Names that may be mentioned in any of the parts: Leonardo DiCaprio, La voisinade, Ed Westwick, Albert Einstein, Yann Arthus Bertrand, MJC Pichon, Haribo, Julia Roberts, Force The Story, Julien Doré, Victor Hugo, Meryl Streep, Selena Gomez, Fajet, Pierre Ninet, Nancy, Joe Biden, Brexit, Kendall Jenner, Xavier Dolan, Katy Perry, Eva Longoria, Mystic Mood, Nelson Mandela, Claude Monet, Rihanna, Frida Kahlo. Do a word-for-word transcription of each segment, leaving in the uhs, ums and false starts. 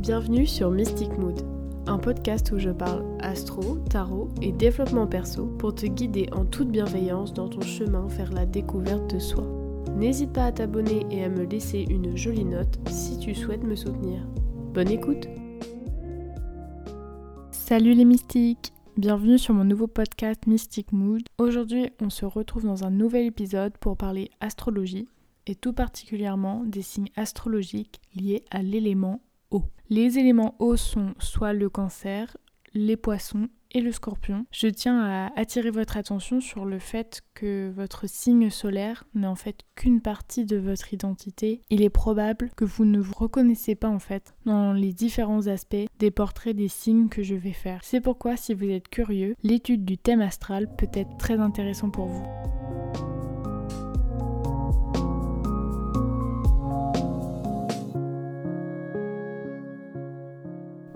Bienvenue sur Mystic Mood, un podcast où je parle astro, tarot et développement perso pour te guider en toute bienveillance dans ton chemin vers la découverte de soi. N'hésite pas à t'abonner et à me laisser une jolie note si tu souhaites me soutenir. Bonne écoute! Salut les mystiques! Bienvenue sur mon nouveau podcast Mystic Mood. Aujourd'hui, on se retrouve dans un nouvel épisode pour parler astrologie et tout particulièrement des signes astrologiques liés à l'élément eau. Les éléments eau sont soit le cancer, les poissons et le scorpion. Je tiens à attirer votre attention sur le fait que votre signe solaire n'est en fait qu'une partie de votre identité. Il est probable que vous ne vous reconnaissez pas en fait dans les différents aspects des portraits des signes que je vais faire. C'est pourquoi si vous êtes curieux, l'étude du thème astral peut être très intéressant pour vous.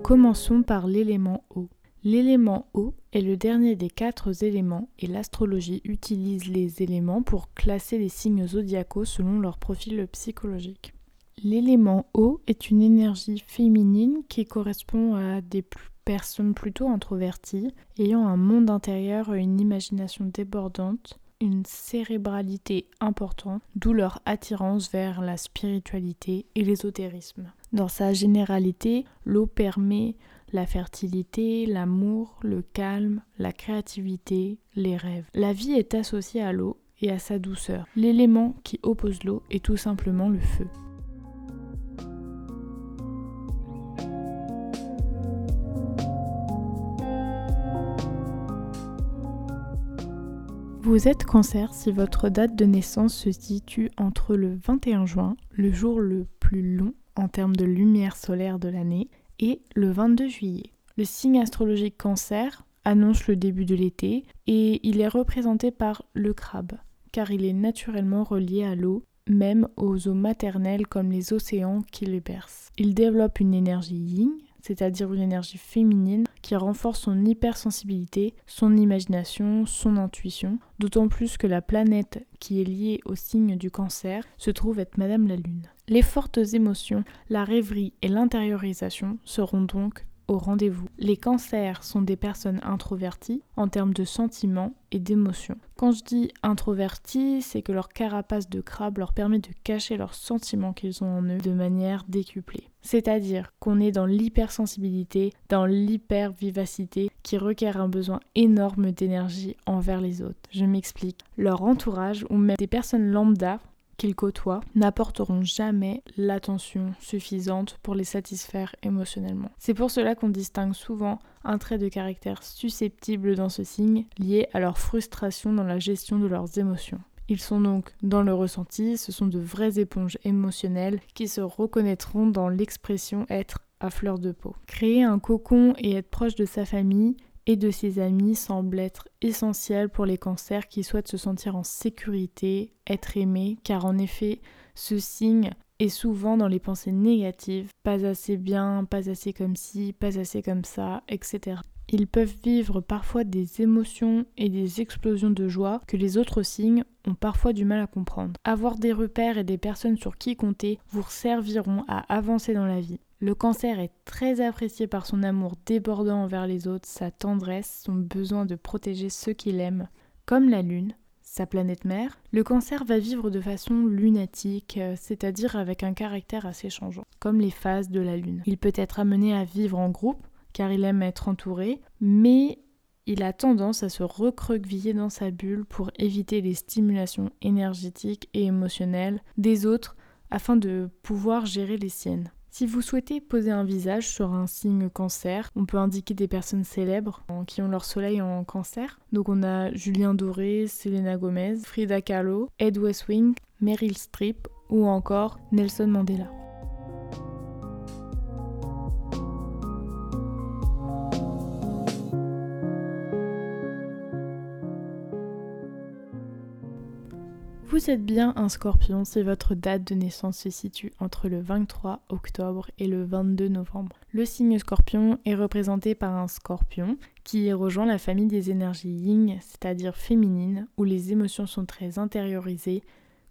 Commençons par l'élément eau. L'élément eau est le dernier des quatre éléments et l'astrologie utilise les éléments pour classer les signes zodiacaux selon leur profil psychologique. L'élément eau est une énergie féminine qui correspond à des personnes plutôt introverties, ayant un monde intérieur et une imagination débordante, une cérébralité importante, d'où leur attirance vers la spiritualité et l'ésotérisme. Dans sa généralité, l'eau permet la fertilité, l'amour, le calme, la créativité, les rêves. La vie est associée à l'eau et à sa douceur. L'élément qui oppose l'eau est tout simplement le feu. Vous êtes cancer si votre date de naissance se situe entre le vingt et un juin, le jour le plus long en termes de lumière solaire de l'année, et le vingt-deux juillet. Le signe astrologique cancer annonce le début de l'été et il est représenté par le crabe, car il est naturellement relié à l'eau, même aux eaux maternelles comme les océans qui les bercent. Il développe une énergie yin, c'est-à-dire une énergie féminine qui renforce son hypersensibilité, son imagination, son intuition, d'autant plus que la planète qui est liée au signe du cancer se trouve être Madame la Lune. Les fortes émotions, la rêverie et l'intériorisation seront donc au rendez-vous. Les cancers sont des personnes introverties en termes de sentiments et d'émotions. Quand je dis introverties, c'est que leur carapace de crabe leur permet de cacher leurs sentiments qu'ils ont en eux de manière décuplée. C'est-à-dire qu'on est dans l'hypersensibilité, dans l'hypervivacité qui requiert un besoin énorme d'énergie envers les autres. Je m'explique. Leur entourage ou même des personnes lambda qu'ils côtoient n'apporteront jamais l'attention suffisante pour les satisfaire émotionnellement. C'est pour cela qu'on distingue souvent un trait de caractère susceptible dans ce signe lié à leur frustration dans la gestion de leurs émotions. Ils sont donc dans le ressenti, ce sont de vraies éponges émotionnelles qui se reconnaîtront dans l'expression être à fleur de peau. Créer un cocon et être proche de sa famille et de ses amis semble être essentiel pour les cancers qui souhaitent se sentir en sécurité, être aimés, car en effet, ce signe est souvent dans les pensées négatives, pas assez bien, pas assez comme ci, pas assez comme ça, et cetera. Ils peuvent vivre parfois des émotions et des explosions de joie que les autres signes ont parfois du mal à comprendre. Avoir des repères et des personnes sur qui compter vous serviront à avancer dans la vie. Le cancer est très apprécié par son amour débordant envers les autres, sa tendresse, son besoin de protéger ceux qu'il aime. Comme la Lune, sa planète mère, le cancer va vivre de façon lunatique, c'est-à-dire avec un caractère assez changeant, comme les phases de la Lune. Il peut être amené à vivre en groupe, car il aime être entouré, mais il a tendance à se recroqueviller dans sa bulle pour éviter les stimulations énergétiques et émotionnelles des autres afin de pouvoir gérer les siennes. Si vous souhaitez poser un visage sur un signe cancer, on peut indiquer des personnes célèbres qui ont leur soleil en cancer. Donc on a Julien Doré, Selena Gomez, Frida Kahlo, Ed Westwick, Meryl Streep ou encore Nelson Mandela. Vous êtes bien un scorpion si votre date de naissance se situe entre le vingt-trois octobre et le vingt-deux novembre. Le signe scorpion est représenté par un scorpion qui rejoint la famille des énergies yin, c'est-à-dire féminines, où les émotions sont très intériorisées,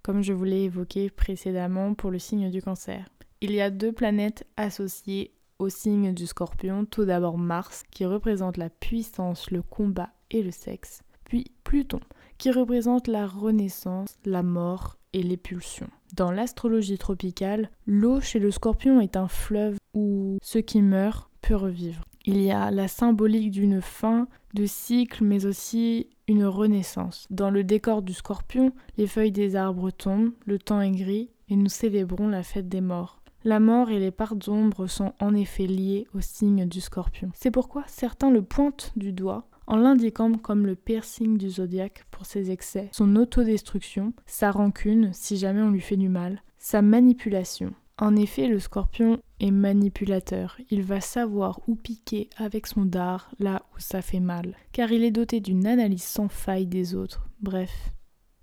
comme je vous l'ai évoqué précédemment pour le signe du cancer. Il y a deux planètes associées au signe du scorpion, tout d'abord Mars, qui représente la puissance, le combat et le sexe, puis Pluton, qui représente la renaissance, la mort et les pulsions. Dans l'astrologie tropicale, l'eau chez le scorpion est un fleuve où ceux qui meurent peuvent revivre. Il y a la symbolique d'une fin de cycle, mais aussi une renaissance. Dans le décor du scorpion, les feuilles des arbres tombent, le temps est gris et nous célébrons la fête des morts. La mort et les parts d'ombre sont en effet liées au signe du scorpion. C'est pourquoi certains le pointent du doigt en l'indiquant comme le pire signe du zodiaque pour ses excès, son autodestruction, sa rancune si jamais on lui fait du mal, sa manipulation. En effet, le scorpion est manipulateur. Il va savoir où piquer avec son dard là où ça fait mal, car il est doté d'une analyse sans faille des autres. Bref,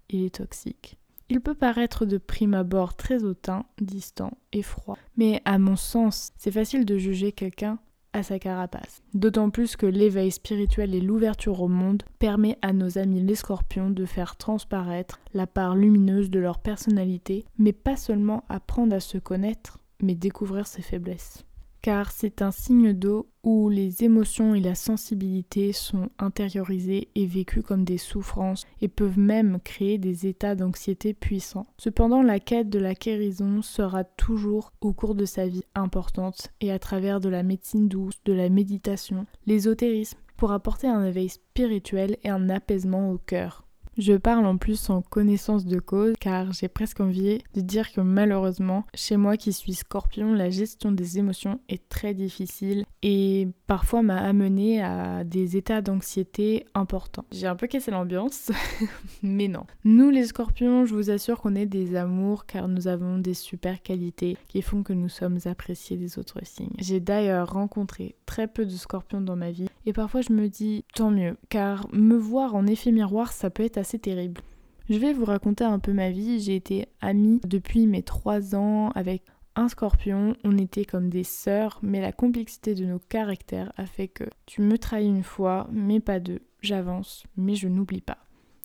il est toxique. Il peut paraître de prime abord très hautain, distant et froid, mais à mon sens, c'est facile de juger quelqu'un à sa carapace. D'autant plus que l'éveil spirituel et l'ouverture au monde permet à nos amis les scorpions de faire transparaître la part lumineuse de leur personnalité, mais pas seulement apprendre à se connaître, mais découvrir ses faiblesses. Car c'est un signe d'eau où les émotions et la sensibilité sont intériorisées et vécues comme des souffrances et peuvent même créer des états d'anxiété puissants. Cependant, la quête de la guérison sera toujours au cours de sa vie importante et à travers de la médecine douce, de la méditation, l'ésotérisme pour apporter un éveil spirituel et un apaisement au cœur. Je parle en plus en connaissance de cause car j'ai presque envie de dire que malheureusement, chez moi qui suis scorpion, la gestion des émotions est très difficile et parfois m'a amenée à des états d'anxiété importants. J'ai un peu cassé l'ambiance, mais non. Nous les scorpions, je vous assure qu'on est des amours car nous avons des super qualités qui font que nous sommes appréciés des autres signes. J'ai d'ailleurs rencontré très peu de scorpions dans ma vie et parfois je me dis tant mieux car me voir en effet miroir, ça peut être assez terrible. Je vais vous raconter un peu ma vie. J'ai été amie depuis mes trois ans avec un scorpion. On était comme des sœurs, mais la complexité de nos caractères a fait que tu me trahis une fois, mais pas deux. J'avance, mais je n'oublie pas.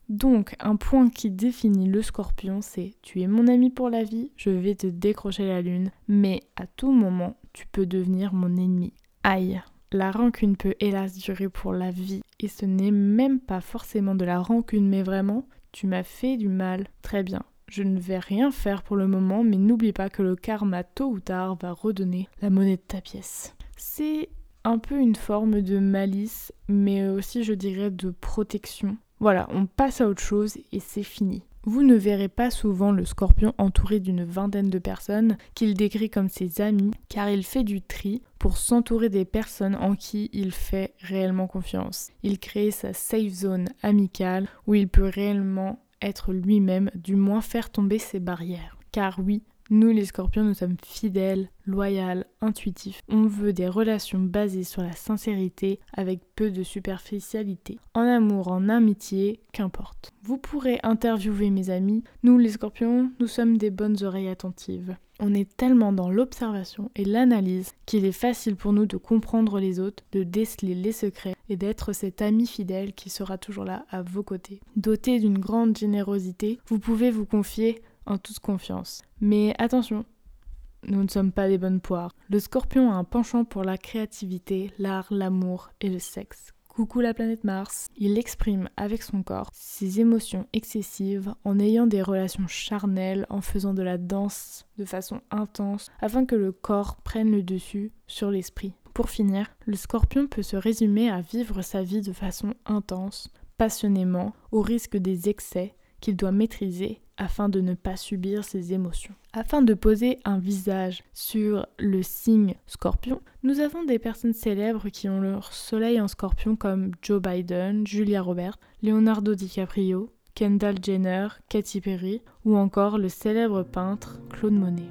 Donc, un point qui définit le scorpion, c'est tu es mon ami pour la vie, je vais te décrocher la lune, mais à tout moment, tu peux devenir mon ennemi. Aïe! La rancune peut hélas durer pour la vie et ce n'est même pas forcément de la rancune mais vraiment tu m'as fait du mal, très bien. Je ne vais rien faire pour le moment mais n'oublie pas que le karma tôt ou tard va redonner la monnaie de ta pièce. C'est un peu une forme de malice mais aussi je dirais de protection. Voilà, on passe à autre chose et c'est fini. Vous ne verrez pas souvent le scorpion entouré d'une vingtaine de personnes qu'il décrit comme ses amis car il fait du tri pour s'entourer des personnes en qui il fait réellement confiance. Il crée sa safe zone amicale où il peut réellement être lui-même, du moins faire tomber ses barrières. Car oui, nous les scorpions, nous sommes fidèles, loyales, intuitifs. On veut des relations basées sur la sincérité avec peu de superficialité. En amour, en amitié, qu'importe. Vous pourrez interviewer mes amis. Nous les scorpions, nous sommes des bonnes oreilles attentives. On est tellement dans l'observation et l'analyse qu'il est facile pour nous de comprendre les autres, de déceler les secrets et d'être cet ami fidèle qui sera toujours là à vos côtés. Doté d'une grande générosité, vous pouvez vous confier en toute confiance. Mais attention, nous ne sommes pas des bonnes poires. Le scorpion a un penchant pour la créativité, l'art, l'amour et le sexe. Coucou la planète Mars. Il exprime avec son corps ses émotions excessives en ayant des relations charnelles, en faisant de la danse de façon intense afin que le corps prenne le dessus sur l'esprit. Pour finir, le scorpion peut se résumer à vivre sa vie de façon intense, passionnément, au risque des excès qu'il doit maîtriser afin de ne pas subir ses émotions. Afin de poser un visage sur le signe scorpion, nous avons des personnes célèbres qui ont leur soleil en scorpion comme Joe Biden, Julia Roberts, Leonardo DiCaprio, Kendall Jenner, Katy Perry ou encore le célèbre peintre Claude Monet.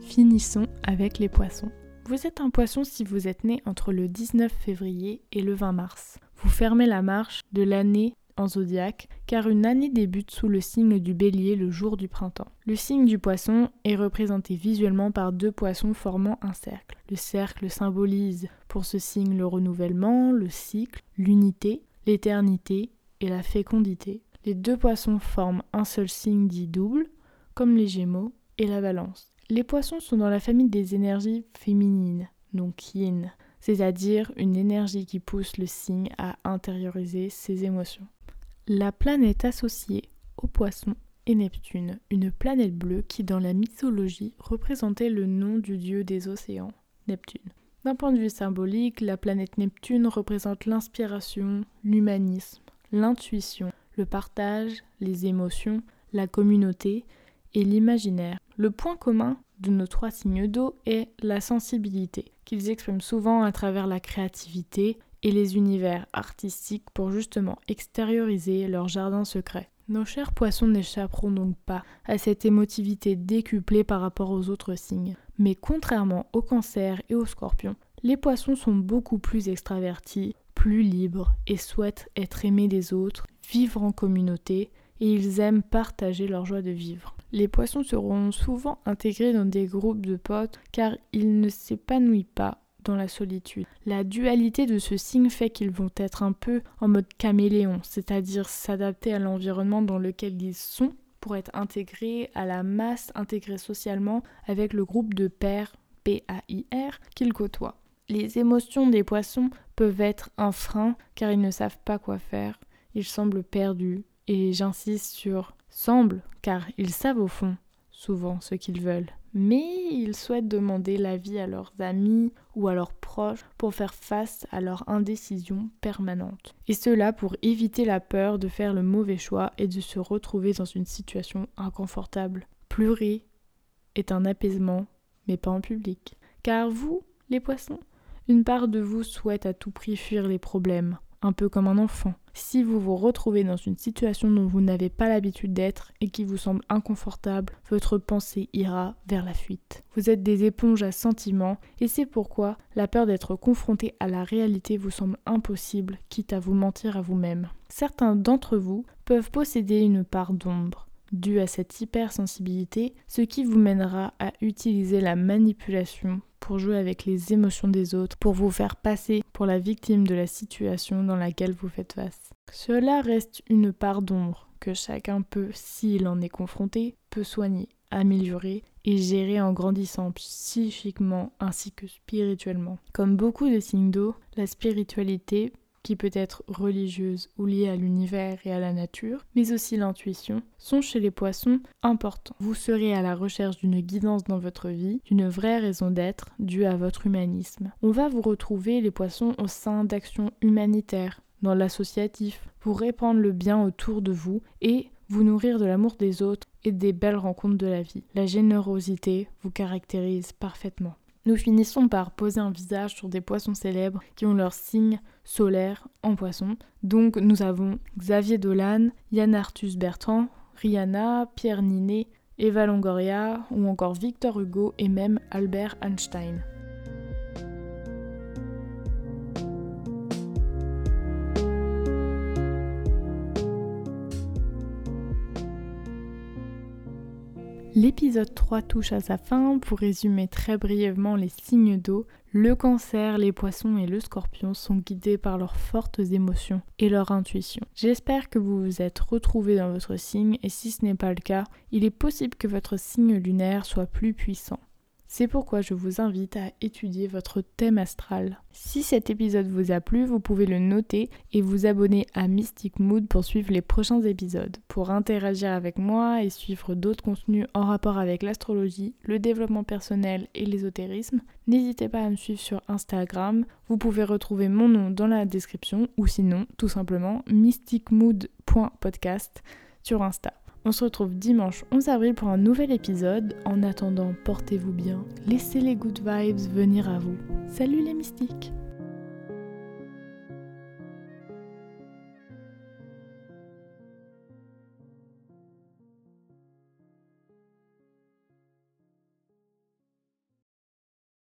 Finissons avec les poissons. Vous êtes un poisson si vous êtes né entre le dix-neuf février et le vingt mars. Vous fermez la marche de l'année en zodiaque car une année débute sous le signe du bélier le jour du printemps. Le signe du poisson est représenté visuellement par deux poissons formant un cercle. Le cercle symbolise pour ce signe le renouvellement, le cycle, l'unité, l'éternité et la fécondité. Les deux poissons forment un seul signe dit double, comme les Gémeaux et la Balance. Les poissons sont dans la famille des énergies féminines, donc yin, c'est-à-dire une énergie qui pousse le signe à intérioriser ses émotions. La planète associée aux poissons est Neptune, une planète bleue qui dans la mythologie représentait le nom du dieu des océans, Neptune. D'un point de vue symbolique, la planète Neptune représente l'inspiration, l'humanisme, l'intuition, le partage, les émotions, la communauté et l'imaginaire. Le point commun de nos trois signes d'eau est la sensibilité, qu'ils expriment souvent à travers la créativité et les univers artistiques pour justement extérioriser leur jardin secret. Nos chers poissons n'échapperont donc pas à cette émotivité décuplée par rapport aux autres signes. Mais contrairement aux cancers et aux scorpions, les poissons sont beaucoup plus extravertis, plus libres et souhaitent être aimés des autres, vivre en communauté et ils aiment partager leur joie de vivre. Les poissons seront souvent intégrés dans des groupes de potes car ils ne s'épanouissent pas dans la solitude. La dualité de ce signe fait qu'ils vont être un peu en mode caméléon, c'est-à-dire s'adapter à l'environnement dans lequel ils sont pour être intégrés à la masse, intégrés socialement avec le groupe de pairs, P A I R, qu'ils côtoient. Les émotions des poissons peuvent être un frein car ils ne savent pas quoi faire, ils semblent perdus et j'insiste sur « semblent » car ils savent au fond souvent ce qu'ils veulent. Mais ils souhaitent demander l'avis à leurs amis ou à leurs proches pour faire face à leur indécision permanente. Et cela pour éviter la peur de faire le mauvais choix et de se retrouver dans une situation inconfortable. Pleurer est un apaisement, mais pas en public. Car vous, les poissons, une part de vous souhaite à tout prix fuir les problèmes, un peu comme un enfant. Si vous vous retrouvez dans une situation dont vous n'avez pas l'habitude d'être et qui vous semble inconfortable, votre pensée ira vers la fuite. Vous êtes des éponges à sentiments et c'est pourquoi la peur d'être confronté à la réalité vous semble impossible, quitte à vous mentir à vous-même. Certains d'entre vous peuvent posséder une part d'ombre due à cette hypersensibilité, ce qui vous mènera à utiliser la manipulation pour jouer avec les émotions des autres, pour vous faire passer pour la victime de la situation dans laquelle vous faites face. Cela reste une part d'ombre que chacun peut, s'il en est confronté, peut soigner, améliorer et gérer en grandissant psychiquement ainsi que spirituellement. Comme beaucoup de signes d'eau, la spiritualité, qui peut être religieuse ou liée à l'univers et à la nature, mais aussi l'intuition, sont chez les poissons importants. Vous serez à la recherche d'une guidance dans votre vie, d'une vraie raison d'être due à votre humanisme. On va vous retrouver, les poissons, au sein d'actions humanitaires, dans l'associatif, pour répandre le bien autour de vous et vous nourrir de l'amour des autres et des belles rencontres de la vie. La générosité vous caractérise parfaitement. Nous finissons par poser un visage sur des poissons célèbres qui ont leur signe solaire en poisson. Donc nous avons Xavier Dolan, Yann Arthus Bertrand, Rihanna, Pierre Ninet, Eva Longoria ou encore Victor Hugo et même Albert Einstein. L'épisode trois touche à sa fin. Pour résumer très brièvement les signes d'eau, le cancer, les poissons et le scorpion sont guidés par leurs fortes émotions et leur intuition. J'espère que vous vous êtes retrouvés dans votre signe et si ce n'est pas le cas, il est possible que votre signe lunaire soit plus puissant. C'est pourquoi je vous invite à étudier votre thème astral. Si cet épisode vous a plu, vous pouvez le noter et vous abonner à Mystic Mood pour suivre les prochains épisodes. Pour interagir avec moi et suivre d'autres contenus en rapport avec l'astrologie, le développement personnel et l'ésotérisme, n'hésitez pas à me suivre sur Instagram. Vous pouvez retrouver mon nom dans la description ou sinon, tout simplement, mystic mood point podcast sur Insta. On se retrouve dimanche onze avril pour un nouvel épisode. En attendant, portez-vous bien, laissez les good vibes venir à vous. Salut les mystiques!